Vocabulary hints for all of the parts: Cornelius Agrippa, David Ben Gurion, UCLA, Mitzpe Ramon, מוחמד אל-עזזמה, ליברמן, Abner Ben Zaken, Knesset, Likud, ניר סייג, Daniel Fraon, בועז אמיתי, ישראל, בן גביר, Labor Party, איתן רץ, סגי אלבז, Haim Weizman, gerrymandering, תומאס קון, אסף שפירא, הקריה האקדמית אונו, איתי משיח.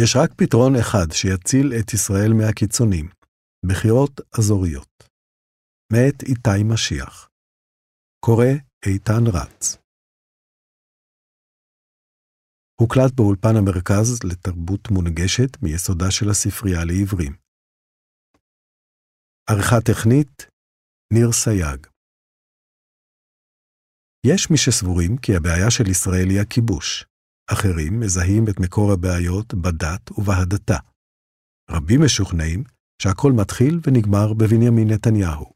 יש רק פתרון אחד שיציל את ישראל מהקיצונים, בחירות אזוריות. מאת איתי משיח. קורא איתן רץ. הוקלט באולפן המרכז לתרבות מונגשת מיסודה של הספרייה לעברים. עריכה טכנית ניר סייג. יש מי שסבורים כי הבעיה של ישראל היא הכיבוש. אחרים מזהים את מקור הבעיות בדת ובהדתה. רבים משוכנעים שהכל מתחיל ונגמר בבנימין נתניהו.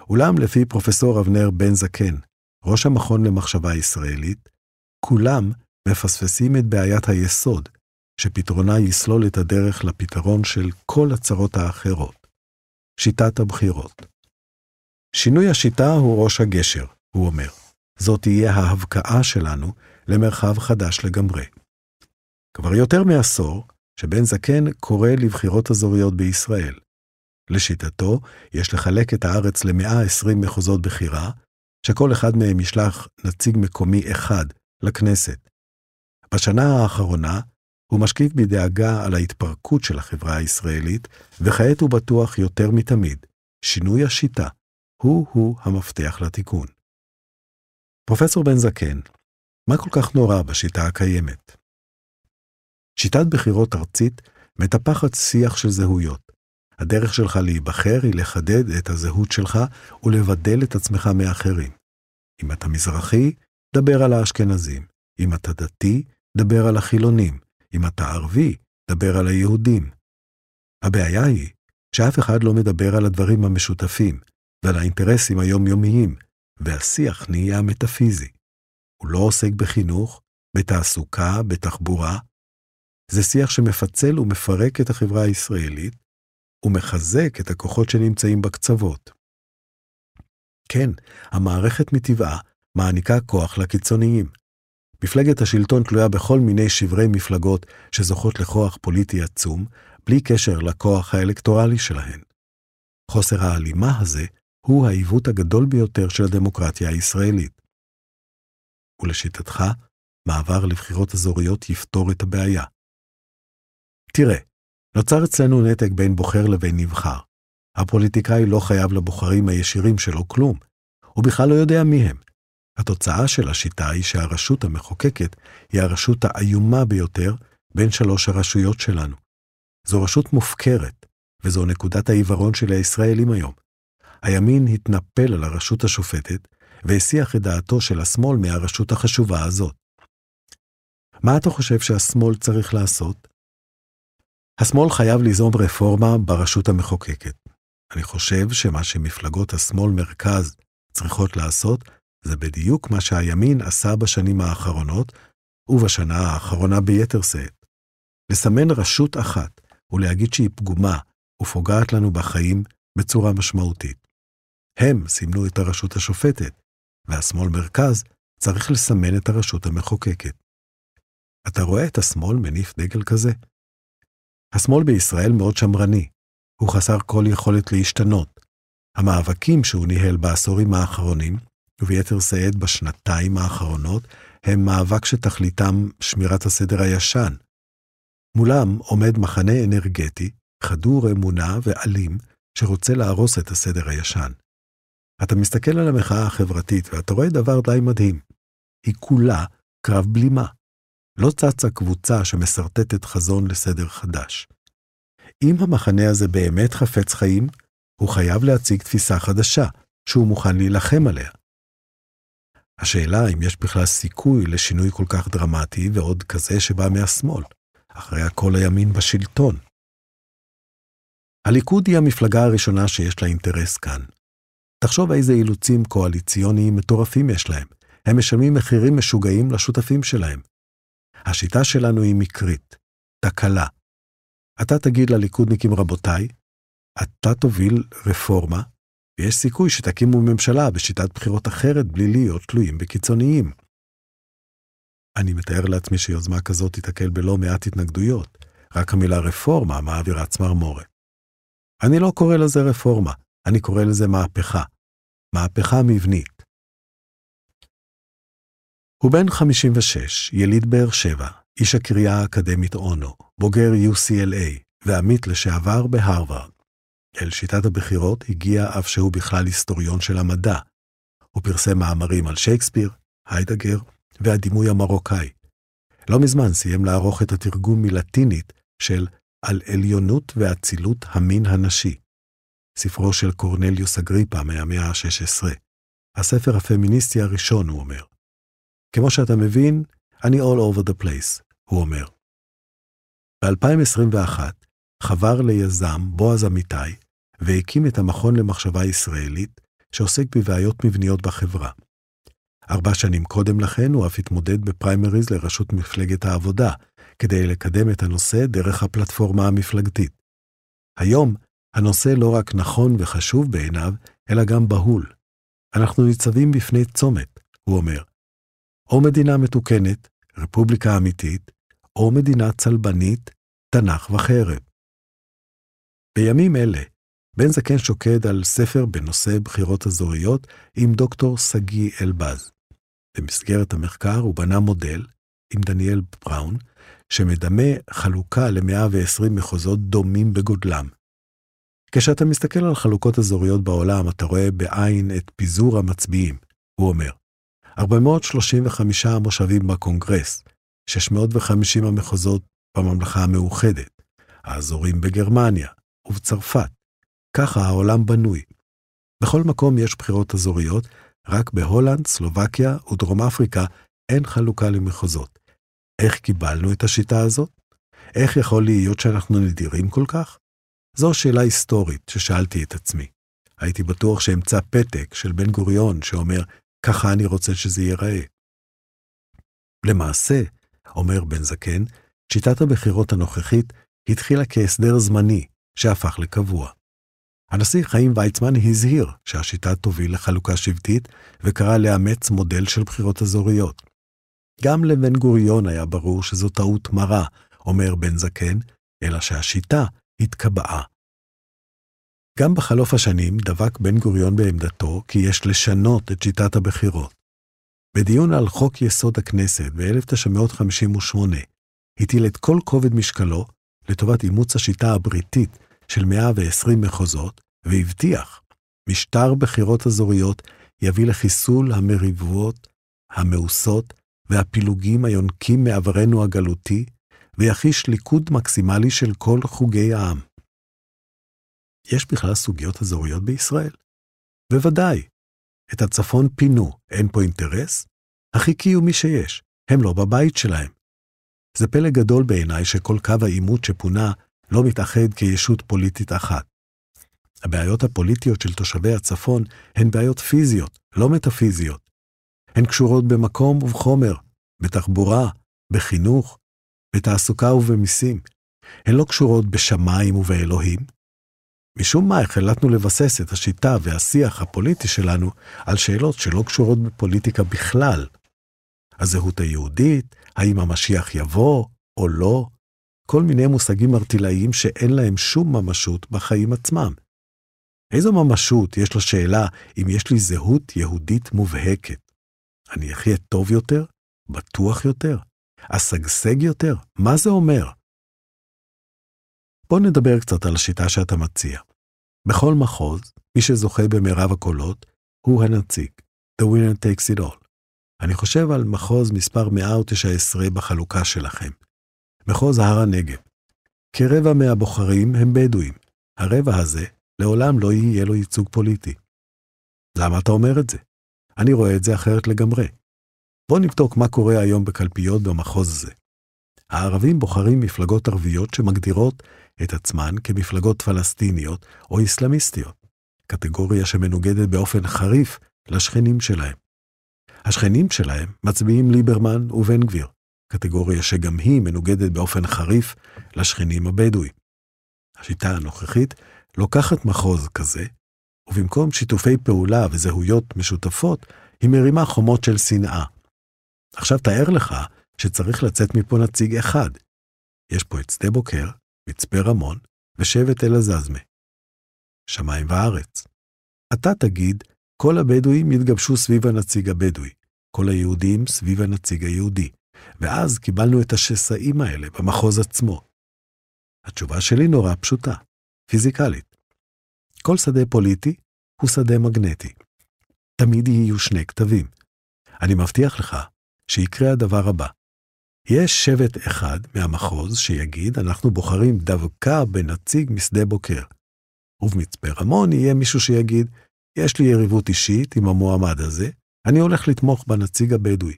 אולם לפי פרופסור אבנר בן זקן, ראש המכון למחשבה ישראלית, כולם מפספסים את בעיית היסוד, שפתרונה יסלול את הדרך לפתרון של כל הצרות האחרות. שיטת הבחירות. שינוי השיטה הוא ראש הגשר, הוא אומר. זאת תהיה ההבקעה שלנו למרחב חדש לגמרי. כבר יותר מעשור, שבן זקן קורא לבחירות אזוריות בישראל. לשיטתו, יש לחלק את הארץ ל-120 מחוזות בחירה, שכל אחד מהם ישלח נציג מקומי אחד לכנסת. בשנה האחרונה, הוא משקיף בדאגה על ההתפרקות של החברה הישראלית, וכעת הוא בטוח יותר מתמיד, שינוי השיטה, הוא המפתח לתיקון. פרופסור בן זקן, מה כל כך נורא בשיטה הקיימת? שיטת בחירות ארצית מטפחת שיח של זהויות. הדרך שלך להיבחר היא לחדד את הזהות שלך ולבדל את עצמך מאחרים. אם אתה מזרחי, דבר על האשכנזים. אם אתה דתי, דבר על החילונים. אם אתה ערבי, דבר על היהודים. הבעיה היא שאף אחד לא מדבר על הדברים המשותפים ועל האינטרסים היומיומיים, והשיח נהיה מטאפיזי. הוא לא עוסק בחינוך, בתעסוקה, בתחבורה. זה שיח שמפצל ומפרק את החברה הישראלית, ומחזק את הכוחות שנמצאים בקצוות. כן, המערכת מטבעה מעניקה כוח לקיצוניים. מפלגת השלטון תלויה בכל מיני שברי מפלגות שזוכות לכוח פוליטי עצום, בלי קשר לכוח האלקטורלי שלהן. חוסר האלימה הזה הוא העיוות הגדול ביותר של הדמוקרטיה הישראלית. ולשיטתך, מעבר לבחירות אזוריות יפתור את הבעיה. תראה, נוצר אצלנו נתק בין בוחר לבין נבחר. הפוליטיקאי לא חייב לבוחרים הישירים שלו כלום. הוא בכלל לא יודע מי הם. התוצאה של השיטה היא שהרשות המחוקקת היא הרשות האיומה ביותר בין שלוש הרשויות שלנו. זו רשות מופקרת, וזו נקודת העיוורון של הישראלים היום. הימין התנפל על הרשות השופטת והשיח את דעתו של השמאל מהרשות החשובה הזאת. מה אתה חושב שהשמאל צריך לעשות? השמאל חייב ליזום רפורמה ברשות המחוקקת. אני חושב שמה שמפלגות השמאל מרכז צריכות לעשות, זה בדיוק מה שהימין עשה בשנים האחרונות, ובשנה האחרונה ביתר שאת. לסמן רשות אחת ולהגיד שהיא פגומה ופוגעת לנו בחיים בצורה משמעותית. הם סימנו את הרשות השופטת, והשמאל מרכז צריך לסמן את הרשות המחוקקת. אתה רואה את השמאל מניף דגל כזה? השמאל בישראל מאוד שמרני. הוא חסר כל יכולת להשתנות. המאבקים שהוא ניהל בעשורים האחרונים, וביתר שאת בשנתיים האחרונות, הם מאבק שתכליתם שמירת הסדר הישן. מולם עומד מחנה אנרגטי, חדור אמונה ואלים, שרוצה להרוס את הסדר הישן. אתה מסתכל על המחאה החברתית, ואתה רואה דבר די מדהים. היא כולה קרב בלימה. לא צצה קבוצה שמסרטטת חזון לסדר חדש. אם המחנה הזה באמת חפץ חיים, הוא חייב להציג תפיסה חדשה, שהוא מוכן להילחם עליה. השאלה אם יש בכלל סיכוי לשינוי כל כך דרמטי, ועוד כזה שבא מהשמאל, אחרי הכל הימין בשלטון. הליכוד היא המפלגה הראשונה שיש לה אינטרס כאן. תחשוב איזה אילוצים קואליציוניים מטורפים יש להם. הם משלמים מחירים משוגעים לשותפים שלהם. השיטה שלנו היא מקרית, תקלה. אתה תגיד לליכודניקים, רבותיי, אתה תוביל רפורמה, ויש סיכוי שתקימו ממשלה בשיטת בחירות אחרת בלי להיות תלויים בקיצוניים. אני מתאר לעצמי שיוזמה כזאת תתקל בלא מעט התנגדויות, רק המילה רפורמה מעבירה צמרמורת. אני לא קורא לזה רפורמה, אני קורא לזה מהפכה. מהפכה מבנית. הוא בן 56, יליד באר שבע, איש הקריה האקדמית אונו, בוגר UCLA ועמית לשעבר בהרווארד. אל שיטת הבחירות הגיע אף שהוא בכלל היסטוריון של המדע. הוא פרסם מאמרים על שייקספיר, היידגר והדימוי המרוקאי. לא מזמן סיים לערוך את התרגום מלטינית של על עליונות ואצילות המין הנשי, ספרו של קורנליוס אגריפה מהמאה ה-16. הספר הפמיניסטי הראשון, הוא אומר. כמו שאתה מבין, אני all over the place, הוא אומר. ב-2021 חבר ליזם בועז אמיתי והקים את המכון למחשבה ישראלית שעוסק בבעיות מבניות בחברה. 4 שנים קודם לכן הוא אף התמודד בפריימריז לראשות מפלגת העבודה כדי לקדם את הנושא דרך הפלטפורמה המפלגתית. היום הנושא לא רק נכון וחשוב בעיניו, אלא גם בהול. אנחנו ניצבים בפני צומת, הוא אומר. או מדינה מתוקנת, רפובליקה אמיתית, או מדינה צלבנית, תנך וחרב. בימים אלה, בן זקן שוקד על ספר בנושא בחירות אזוריות עם דוקטור סגי אלבז. במסגרת המחקר הוא בנה מודל עם דניאל פראון, שמדמה חלוקה ל-120 מחוזות דומים בגודלם. כשאתה מסתכל על חלוקות אזוריות בעולם, אתה רואה בעין את פיזור המצביעים, הוא אומר. 435 המושבים בקונגרס, 650 המחוזות בממלכה המאוחדת, האזורים בגרמניה ובצרפת. ככה העולם בנוי. בכל מקום יש בחירות אזוריות, רק בהולנד, סלובקיה ודרום אפריקה אין חלוקה למחוזות. איך קיבלנו את השיטה הזאת? איך יכול להיות שאנחנו נדירים כל כך? זו שאלה היסטורית ששאלתי את עצמי. הייתי בטוח שאמצא פתק של בן גוריון שאומר, ככה אני רוצה שזה ייראה. למעשה, אומר בן זקן, שיטת הבחירות הנוכחית התחילה כהסדר זמני שהפך לקבוע. הנשיא חיים ויצמן הזהיר שהשיטה תוביל לחלוקה שבטית וקרא לאמץ מודל של בחירות אזוריות. גם לבן גוריון היה ברור שזו טעות מרה, אומר בן זקן, אלא שהשיטה התקבעה. גם בחלוף השנים דבק בן גוריון בעמדתו כי יש לשנות את שיטת הבחירות. בדיון על חוק יסוד הכנסת ב-1958 הטיל את כל כובד משקלו לטובת אימוץ השיטה הבריטית של 120 מחוזות והבטיח משטר בחירות אזוריות יביא לחיסול המריבות, המאוסות והפילוגים היונקים מעברנו הגלותי ויחיש ליכוד מקסימלי של כל חוגי העם. יש בכלל סוגיות אזוריות בישראל? בוודאי. את הצפון פינו, אין פה אינטרס? הכי קיומי שיש, הם לא בבית שלהם. זה פלא גדול בעיניי שכל קו העימות שפונה לא מתאחד כישות פוליטית אחת. הבעיות הפוליטיות של תושבי הצפון הן בעיות פיזיות, לא מטאפיזיות. הן קשורות במקום ובחומר, בתחבורה, בחינוך, בתעסוקה ובמיסים. הן לא קשורות בשמיים ובאלוהים. משום מה החלטנו לבסס את השיטה והשיח הפוליטי שלנו על שאלות שלא קשורות בפוליטיקה בכלל. הזהות היהודית, האם המשיח יבוא או לא, כל מיני מושגים מרטילאיים שאין להם שום ממשות בחיים עצמם. איזו ממשות יש לשאלה אם יש לי זהות יהודית מובהקת? אני אחיה טוב יותר? בטוח יותר? אסגשג יותר? מה זה אומר? בוא נדבר קצת על השיטה שאתה מציע. בכל מחוז, מי שזוכה במרב הקולות הוא הנציג. The winner takes it all. אני חושב על מחוז מספר 119 בחלוקה שלכם. מחוז הר הנגב. כרבע מהבוחרים הם בדואים. הרבע הזה לעולם לא יהיה לו ייצוג פוליטי. למה אתה אומר את זה? אני רואה את זה אחרת לגמרי. בוא נבדוק מה קורה היום בקלפיות במחוז הזה. הערבים בוחרים מפלגות ערביות שמגדירות את עצמן כמפלגות פלסטיניות או איסלאמיסטיות, קטגוריה שמנוגדת באופן חריף לשכנים שלהם. השכנים שלהם מצביעים ליברמן ובן גביר, קטגוריה שגם היא מנוגדת באופן חריף לשכנים הבדואים. השיטה הנוכחית לוקחת מחוז כזה, ובמקום שיתופי פעולה וזהויות משותפות, היא מרימה חומות של שנאה. עכשיו תאר לך שצריך לצאת מפה נציג אחד. יש פה את שדה בוקר, מצפה רמון, ושבט אל-עזזמה. שמיים וארץ. אתה תגיד, כל הבדואים יתגבשו סביב הנציג הבדואי, כל היהודים סביב הנציג היהודי, ואז קיבלנו את השסעים האלה במחוז עצמו, התשובה שלי נורא פשוטה, פיזיקלית. כל שדה פוליטי הוא שדה מגנטי. תמיד יהיו שני כתבים. אני מבטיח לך שיקרה הדבר הבא. יש שבט אחד מהמחוז שיגיד, אנחנו בוחרים דווקא בנציג משדה בוקר. ובמצפה רמון יהיה מישהו שיגיד, יש לי יריבות אישית עם המועמד הזה, אני הולך לתמוך בנציג הבדואי.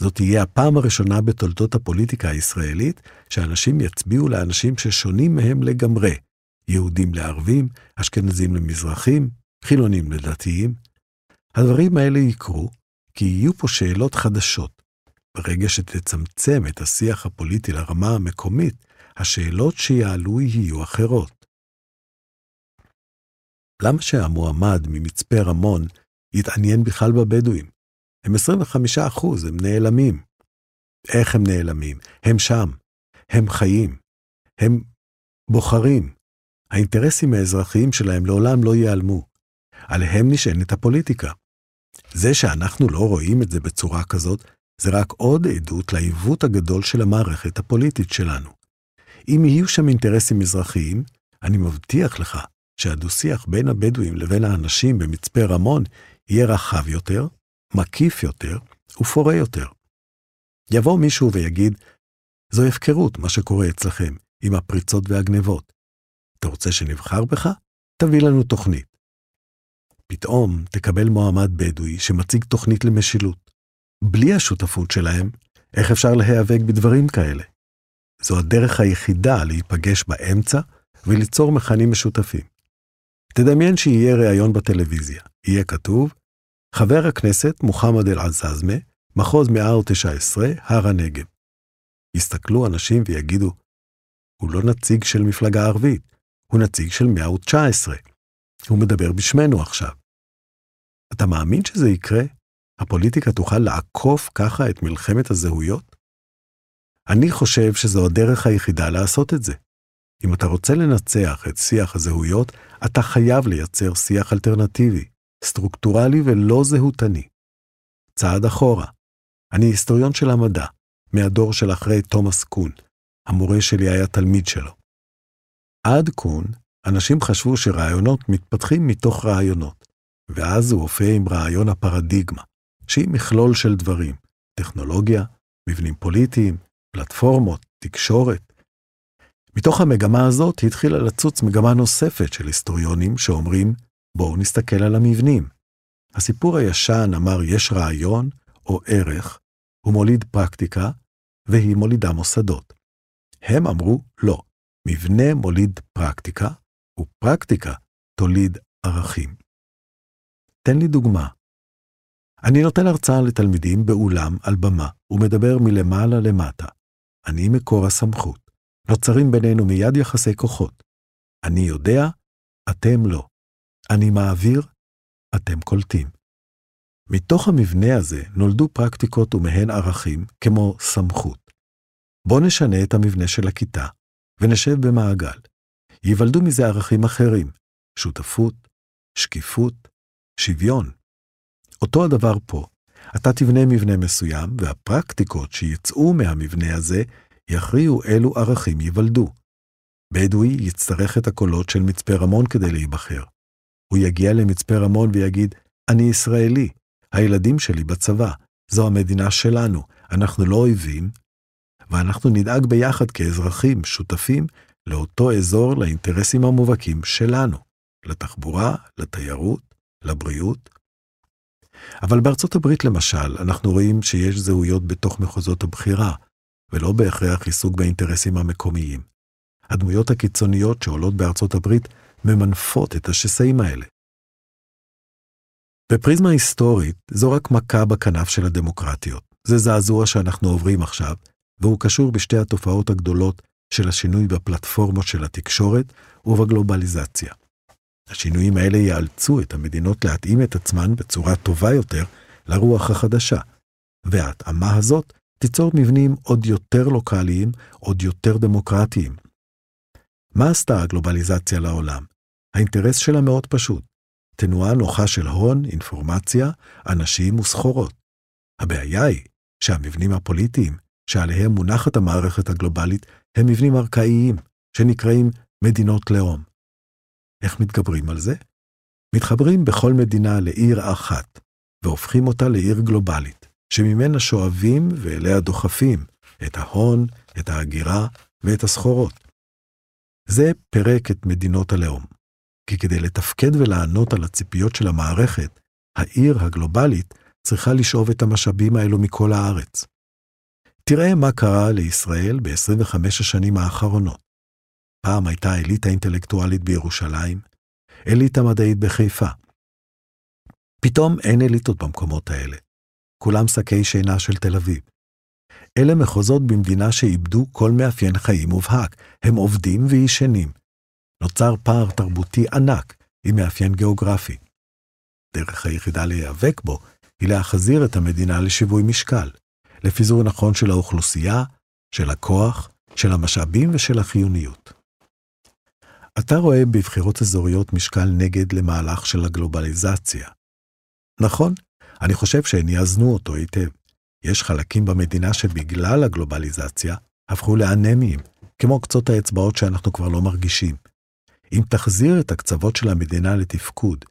זאת תהיה הפעם הראשונה בתולדות הפוליטיקה הישראלית, שאנשים יצביעו לאנשים ששונים מהם לגמרי, יהודים לערבים, אשכנזים למזרחים, חילונים לדתיים. הדברים האלה יקרו, כי יהיו פה שאלות חדשות. ברגע שתצמצם את השיח הפוליטי לרמה המקומית, השאלות שיעלו יהיו אחרות. למה שהמועמד ממצפה רמון יתעניין בכלל בבדואים? הם 25%, הם נעלמים. איך הם נעלמים? הם שם, הם חיים, הם בוחרים. האינטרסים האזרחיים שלהם לעולם לא ייעלמו. עליהם נשענת הפוליטיקה. זה שאנחנו לא רואים את זה בצורה כזאת, זה רק עוד עדות לעיוות הגדול של המערכת הפוליטית שלנו. אם יהיו שם אינטרסים אזרחיים, אני מבטיח לך שהדו-שיח בין הבדואים לבין האנשים במצפה רמון יהיה רחב יותר, מקיף יותר ופורה יותר. יבוא מישהו ויגיד, זו הפקרות מה שקורה אצלכם עם הפריצות והגנבות. אתה רוצה שנבחר בך? תביא לנו תוכנית. פתאום תקבל מועמד בדואי שמציג תוכנית למשילות. בלי השותפות שלהם, איך אפשר להיאבק בדברים כאלה? זו הדרך היחידה להיפגש באמצע וליצור מכנים משותפים. תדמיין שיהיה ראיון בטלוויזיה. יהיה כתוב, חבר הכנסת מוחמד אל-עזזמה, מחוז 119, הר הנגב. יסתכלו אנשים ויגידו, הוא לא נציג של מפלגה ערבית, הוא נציג של 119. הוא מדבר בשמנו עכשיו. אתה מאמין שזה יקרה? הפוליטיקה תוכל לעקוף ככה את מלחמת הזהויות? אני חושב שזו הדרך היחידה לעשות את זה. אם אתה רוצה לנצח את שיח הזהויות, אתה חייב לייצר שיח אלטרנטיבי, סטרוקטורלי ולא זהותני. צעד אחורה. אני היסטוריון של המדע, מהדור של אחרי תומאס קון. המורה שלי היה תלמיד שלו. עד קון, אנשים חשבו שרעיונות מתפתחים מתוך רעיונות, ואז הוא הופיע עם רעיון הפרדיגמה, שהיא מכלול של דברים, טכנולוגיה, מבנים פוליטיים, פלטפורמות, תקשורת. מתוך המגמה הזאת התחילה לצוץ מגמה נוספת של היסטוריונים שאומרים, בואו נסתכל על המבנים. הסיפור הישן אמר יש רעיון או ערך, הוא מוליד פרקטיקה, והיא מולידה מוסדות. הם אמרו לא, מבנה מוליד פרקטיקה, ופרקטיקה תוליד ערכים. תן לי דוגמה. אני נותן הרצאה לתלמידים באולם על במה, ומדבר מלמעלה למטה. אני מקור הסמכות. נוצרים בינינו מיד יחסי כוחות. אני יודע, אתם לא. אני מעביר, אתם קולטים. מתוך המבנה הזה נולדו פרקטיקות ומהן ערכים, כמו סמכות. בוא נשנה את המבנה של הכיתה, ונשב במעגל. ייוולדו מזה ערכים אחרים, שותפות, שקיפות, שוויון. אותו הדבר פה, אתה תבנה מבנה מסוים, והפרקטיקות שיצאו מהמבנה הזה, יכריעו אילו ערכים ייוולדו. בדואי יצטרך את הקולות של מצפה רמון כדי להיבחר. הוא יגיע למצפה רמון ויגיד, אני ישראלי, הילדים שלי בצבא, זו המדינה שלנו, אנחנו לא אויבים, ואנחנו נדאג ביחד כאזרחים שותפים לאותו אזור לאינטרסים המובהקים שלנו, לתחבורה, לתיירות, לבריאות. אבל בארצות הברית למשל, אנחנו רואים שיש זהויות בתוך מחוזות הבחירה, ולא בהכרח עיסוק באינטרסים המקומיים. הדמויות הקיצוניות שעולות בארצות הברית ממנפות את השסעים האלה. בפריזמה היסטורית, זו רק מכה בכנף של הדמוקרטיות. זה זעזוע שאנחנו עוברים עכשיו, והוא קשור בשתי התופעות הגדולות של השינוי בפלטפורמות של התקשורת ובגלובליזציה. השינויים האלה יאלצו את המדינות להתאים את עצמן בצורה טובה יותר לרוח החדשה, וההתאמה הזאת תיצור מבנים עוד יותר לוקליים, עוד יותר דמוקרטיים. מה עשתה הגלובליזציה לעולם? האינטרס שלה מאוד פשוט. תנועה נוחה של הון, אינפורמציה, אנשים וסחורות. הבעיה היא שהמבנים הפוליטיים, שעליהם מונחת המערכת הגלובלית, הם מבנים ארכאיים, שנקראים מדינות לאום. איך מתגברים על זה? מתחברים בכל מדינה לעיר אחת, והופכים אותה לעיר גלובלית, שממנה שואבים ואליה דוחפים את ההון, את ההגירה ואת הסחורות. זה פרק את מדינות הלאום, כי כדי לתפקד ולענות על הציפיות של המערכת, העיר הגלובלית צריכה לשאוב את המשאבים האלו מכל הארץ. תראה מה קרה לישראל ב-25 השנים האחרונות. פעם הייתה אליטה אינטלקטואלית בירושלים, אליטה מדעית בחיפה. פתאום אין אליטות במקומות האלה. כולם שקי שינה של תל אביב. אלה מחוזות במדינה שאיבדו כל מאפיין חיים מובהק. הם עובדים וישנים. נוצר פער תרבותי ענק עם מאפיין גיאוגרפי. דרך היחידה להיאבק בו היא להחזיר את המדינה לשיווי משקל, לפיזור נכון של האוכלוסייה, של הכוח, של המשאבים ושל החיוניות. אתה רואה בבחירות אזוריות משקל נגד למהלך של הגלובליזציה. נכון, אני חושב שהן יאזנו אותו היטב. יש חלקים במדינה שבגלל הגלובליזציה הפכו לאנמיים, כמו קצות האצבעות שאנחנו כבר לא מרגישים. אם תחזיר את הקצוות של המדינה לתפקוד,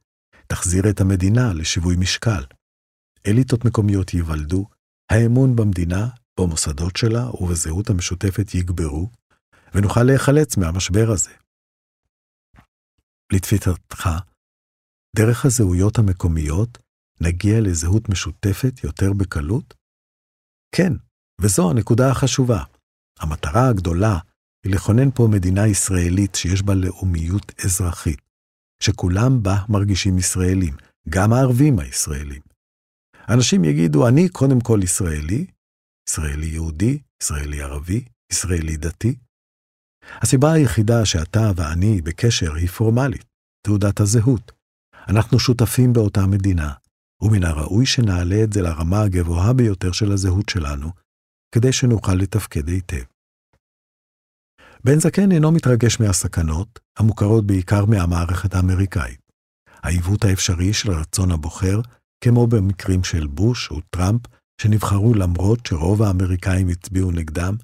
תחזיר את המדינה לשיווי משקל. אליטות מקומיות ייוולדו, האמון במדינה, במוסדות שלה ובזהות המשותפת יגברו, ונוכל להיחלץ מהמשבר הזה. לתפיסתך, דרך הזהויות המקומיות נגיע לזהות משותפת יותר בקלות? כן, וזו הנקודה החשובה. המטרה הגדולה היא לכונן פה מדינה ישראלית שיש בה לאומיות אזרחית, שכולם בה מרגישים ישראלים, גם הערבים הישראלים. אנשים יגידו, אני קודם כל ישראלי, ישראלי יהודי, ישראלי ערבי, ישראלי דתי. הסיבה היחידה שאתה ואני בקשר היא פורמלית, תעודת הזהות. אנחנו שותפים באותה מדינה, ומן הראוי שנעלה את זה לרמה הגבוהה ביותר של הזהות שלנו, כדי שנוכל לתפקד היטב. בן זקן אינו מתרגש מהסכנות, המוכרות בעיקר מהמערכת האמריקאית. העיוות האפשרי של רצון הבוחר, כמו במקרים של בוש וטראמפ, שנבחרו למרות שרוב האמריקאים הצביעו נגדם,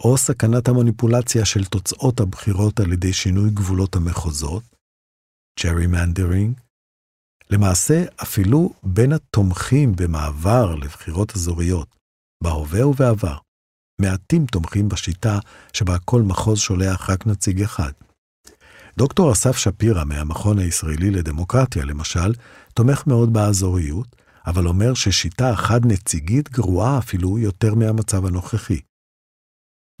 או סכנת המניפולציה של תוצאות הבחירות על ידי שינוי גבולות המחוזות, gerrymandering, למעשה אפילו בין התומכים במעבר לבחירות אזוריות, בהווה ובעבר, מעטים תומכים בשיטה שבה כל מחוז שולח רק נציג אחד. דוקטור אסף שפירא מהמכון הישראלי לדמוקרטיה למשל, תומך מאוד באזוריות, אבל אומר ששיטה חד נציגית גרועה אפילו יותר מהמצב הנוכחי.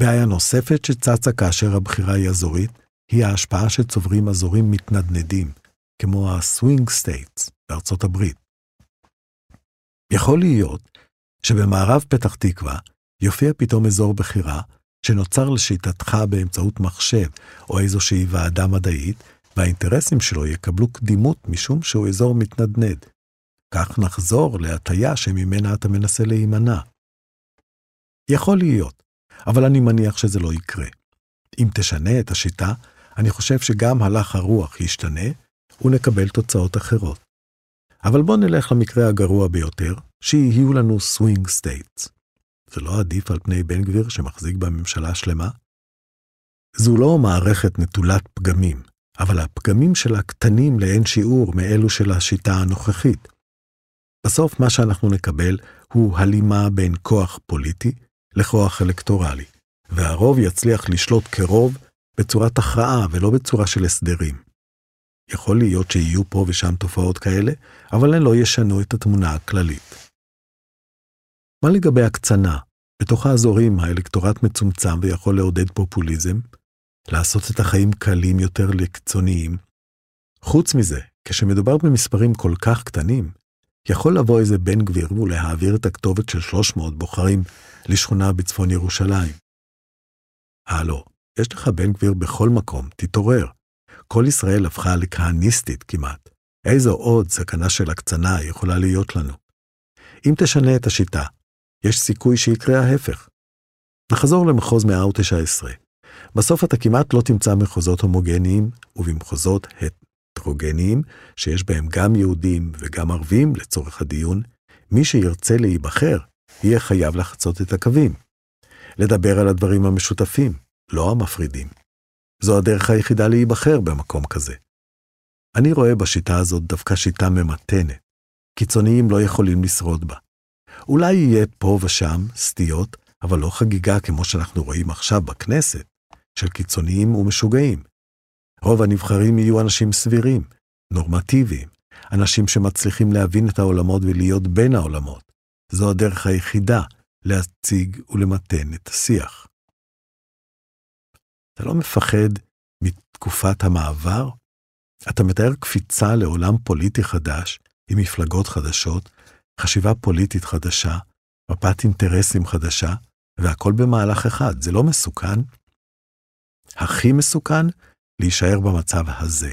בעיה נוספת שצצה כאשר הבחירה היא אזורית, היא ההשפעה שצוברים אזורים מתנדנדים, כמו הסווינג סטייטס בארצות הברית. יכול להיות שבמערב פתח תקווה יופיע פתאום אזור בחירה, שנוצר לשיטתך באמצעות מחשב או איזושהי ועדה מדעית, והאינטרסים שלו יקבלו קדימות משום שהוא אזור מתנדנד. כך נחזור להטייה שממנה אתה מנסה להימנע. יכול להיות, אבל אני מניח שזה לא יקרה. אם תשנה את השיטה, אני חושב שגם הלך הרוח ישתנה ונקבל תוצאות אחרות. אבל בוא נלך למקרה הגרוע ביותר, שיהיו לנו סווינג סטייטס. זה לא עדיף על פני בן גביר שמחזיק בממשלה שלמה? זו לא מערכת נטולת פגמים, אבל הפגמים שלה קטנים לאין שיעור מאלו של השיטה הנוכחית. בסוף מה שאנחנו נקבל הוא הלימה בין כוח פוליטי לכוח אלקטורלי, והרוב יצליח לשלוט כרוב בצורת הכרעה ולא בצורה של הסדרים. יכול להיות שיהיו פה ושם תופעות כאלה, אבל הן לא ישנו את התמונה הכללית. מה לגבי הקצנה? בתוך האזורים האלקטורט מצומצם ויכול לעודד פופוליזם, לעשות את החיים קלים יותר לקצוניים. חוץ מזה, כשמדובר במספרים כל כך קטנים, יכול לבוא איזה בן גביר ולהעביר את הכתובת של 300 בוחרים לשכונה בצפון ירושלים. הלו, יש לך בן גביר בכל מקום, תתעורר. כל ישראל הפכה לכהניסטית כמעט. איזו עוד סכנה של הקצנה יכולה להיות לנו? אם תשנה את השיטה, יש סיכוי שיקרה ההפך. נחזור למחוז 119. בסוף אתה כמעט לא תמצא מחוזות הומוגניים, ובמחוזות הטרוגניים, שיש בהם גם יהודים וגם ערבים לצורך הדיון, מי שירצה להיבחר, יהיה חייב לחצות את הקווים. לדבר על הדברים המשותפים, לא המפרידים. זו הדרך היחידה להיבחר במקום כזה. אני רואה בשיטה הזאת דווקא שיטה ממתנת. קיצוניים לא יכולים לשרוד בה. אולי יהיה פה ושם סטיות, אבל לא חגיגה כמו שאנחנו רואים עכשיו בכנסת, של קיצוניים ומשוגעים. רוב הנבחרים יהיו אנשים סבירים, נורמטיביים, אנשים שמצליחים להבין את העולמות ולהיות בין העולמות. זו הדרך היחידה להציג ולמתן את השיח. אתה לא מפחד מתקופת המעבר? אתה מתאר קפיצה לעולם פוליטי חדש, עם מפלגות חדשות, חשיבה פוליטית חדשה, מפת אינטרסים חדשה, והכל במהלך אחד. זה לא מסוכן? הכי מסוכן להישאר במצב הזה.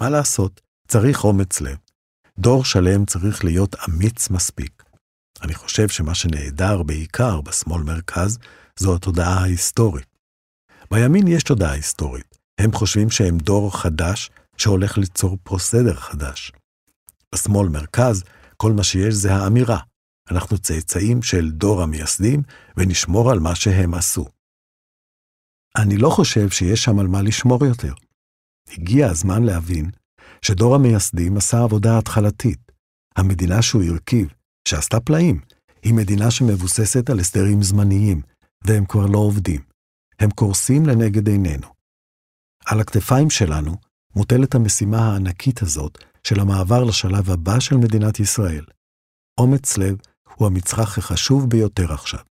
מה לעשות? צריך אומץ לב. דור שלם צריך להיות אמיץ מספיק. אני חושב שמה שנהדר בעיקר בשמאל מרכז, זו התודעה ההיסטורית. בימין יש תודעה היסטורית. הם חושבים שהם דור חדש שהולך ליצור פה סדר חדש. בשמאל מרכז, כל מה שיש זה האמירה. אנחנו צאצאים של דור המייסדים ונשמור על מה שהם עשו. אני לא חושב שיש שם על מה לשמור יותר. הגיע הזמן להבין שדור המייסדים עשה עבודה התחלתית. המדינה שהוא הרכיב, שעשתה פלאים, היא מדינה שמבוססת על הסדרים זמניים, והם כבר לא עובדים. הם קורסים לנגד עינינו. על הכתפיים שלנו מוטלת המשימה הענקית הזאת של המעבר לשלב הבא של מדינת ישראל. אומץ לב הוא המצרך החשוב ביותר עכשיו.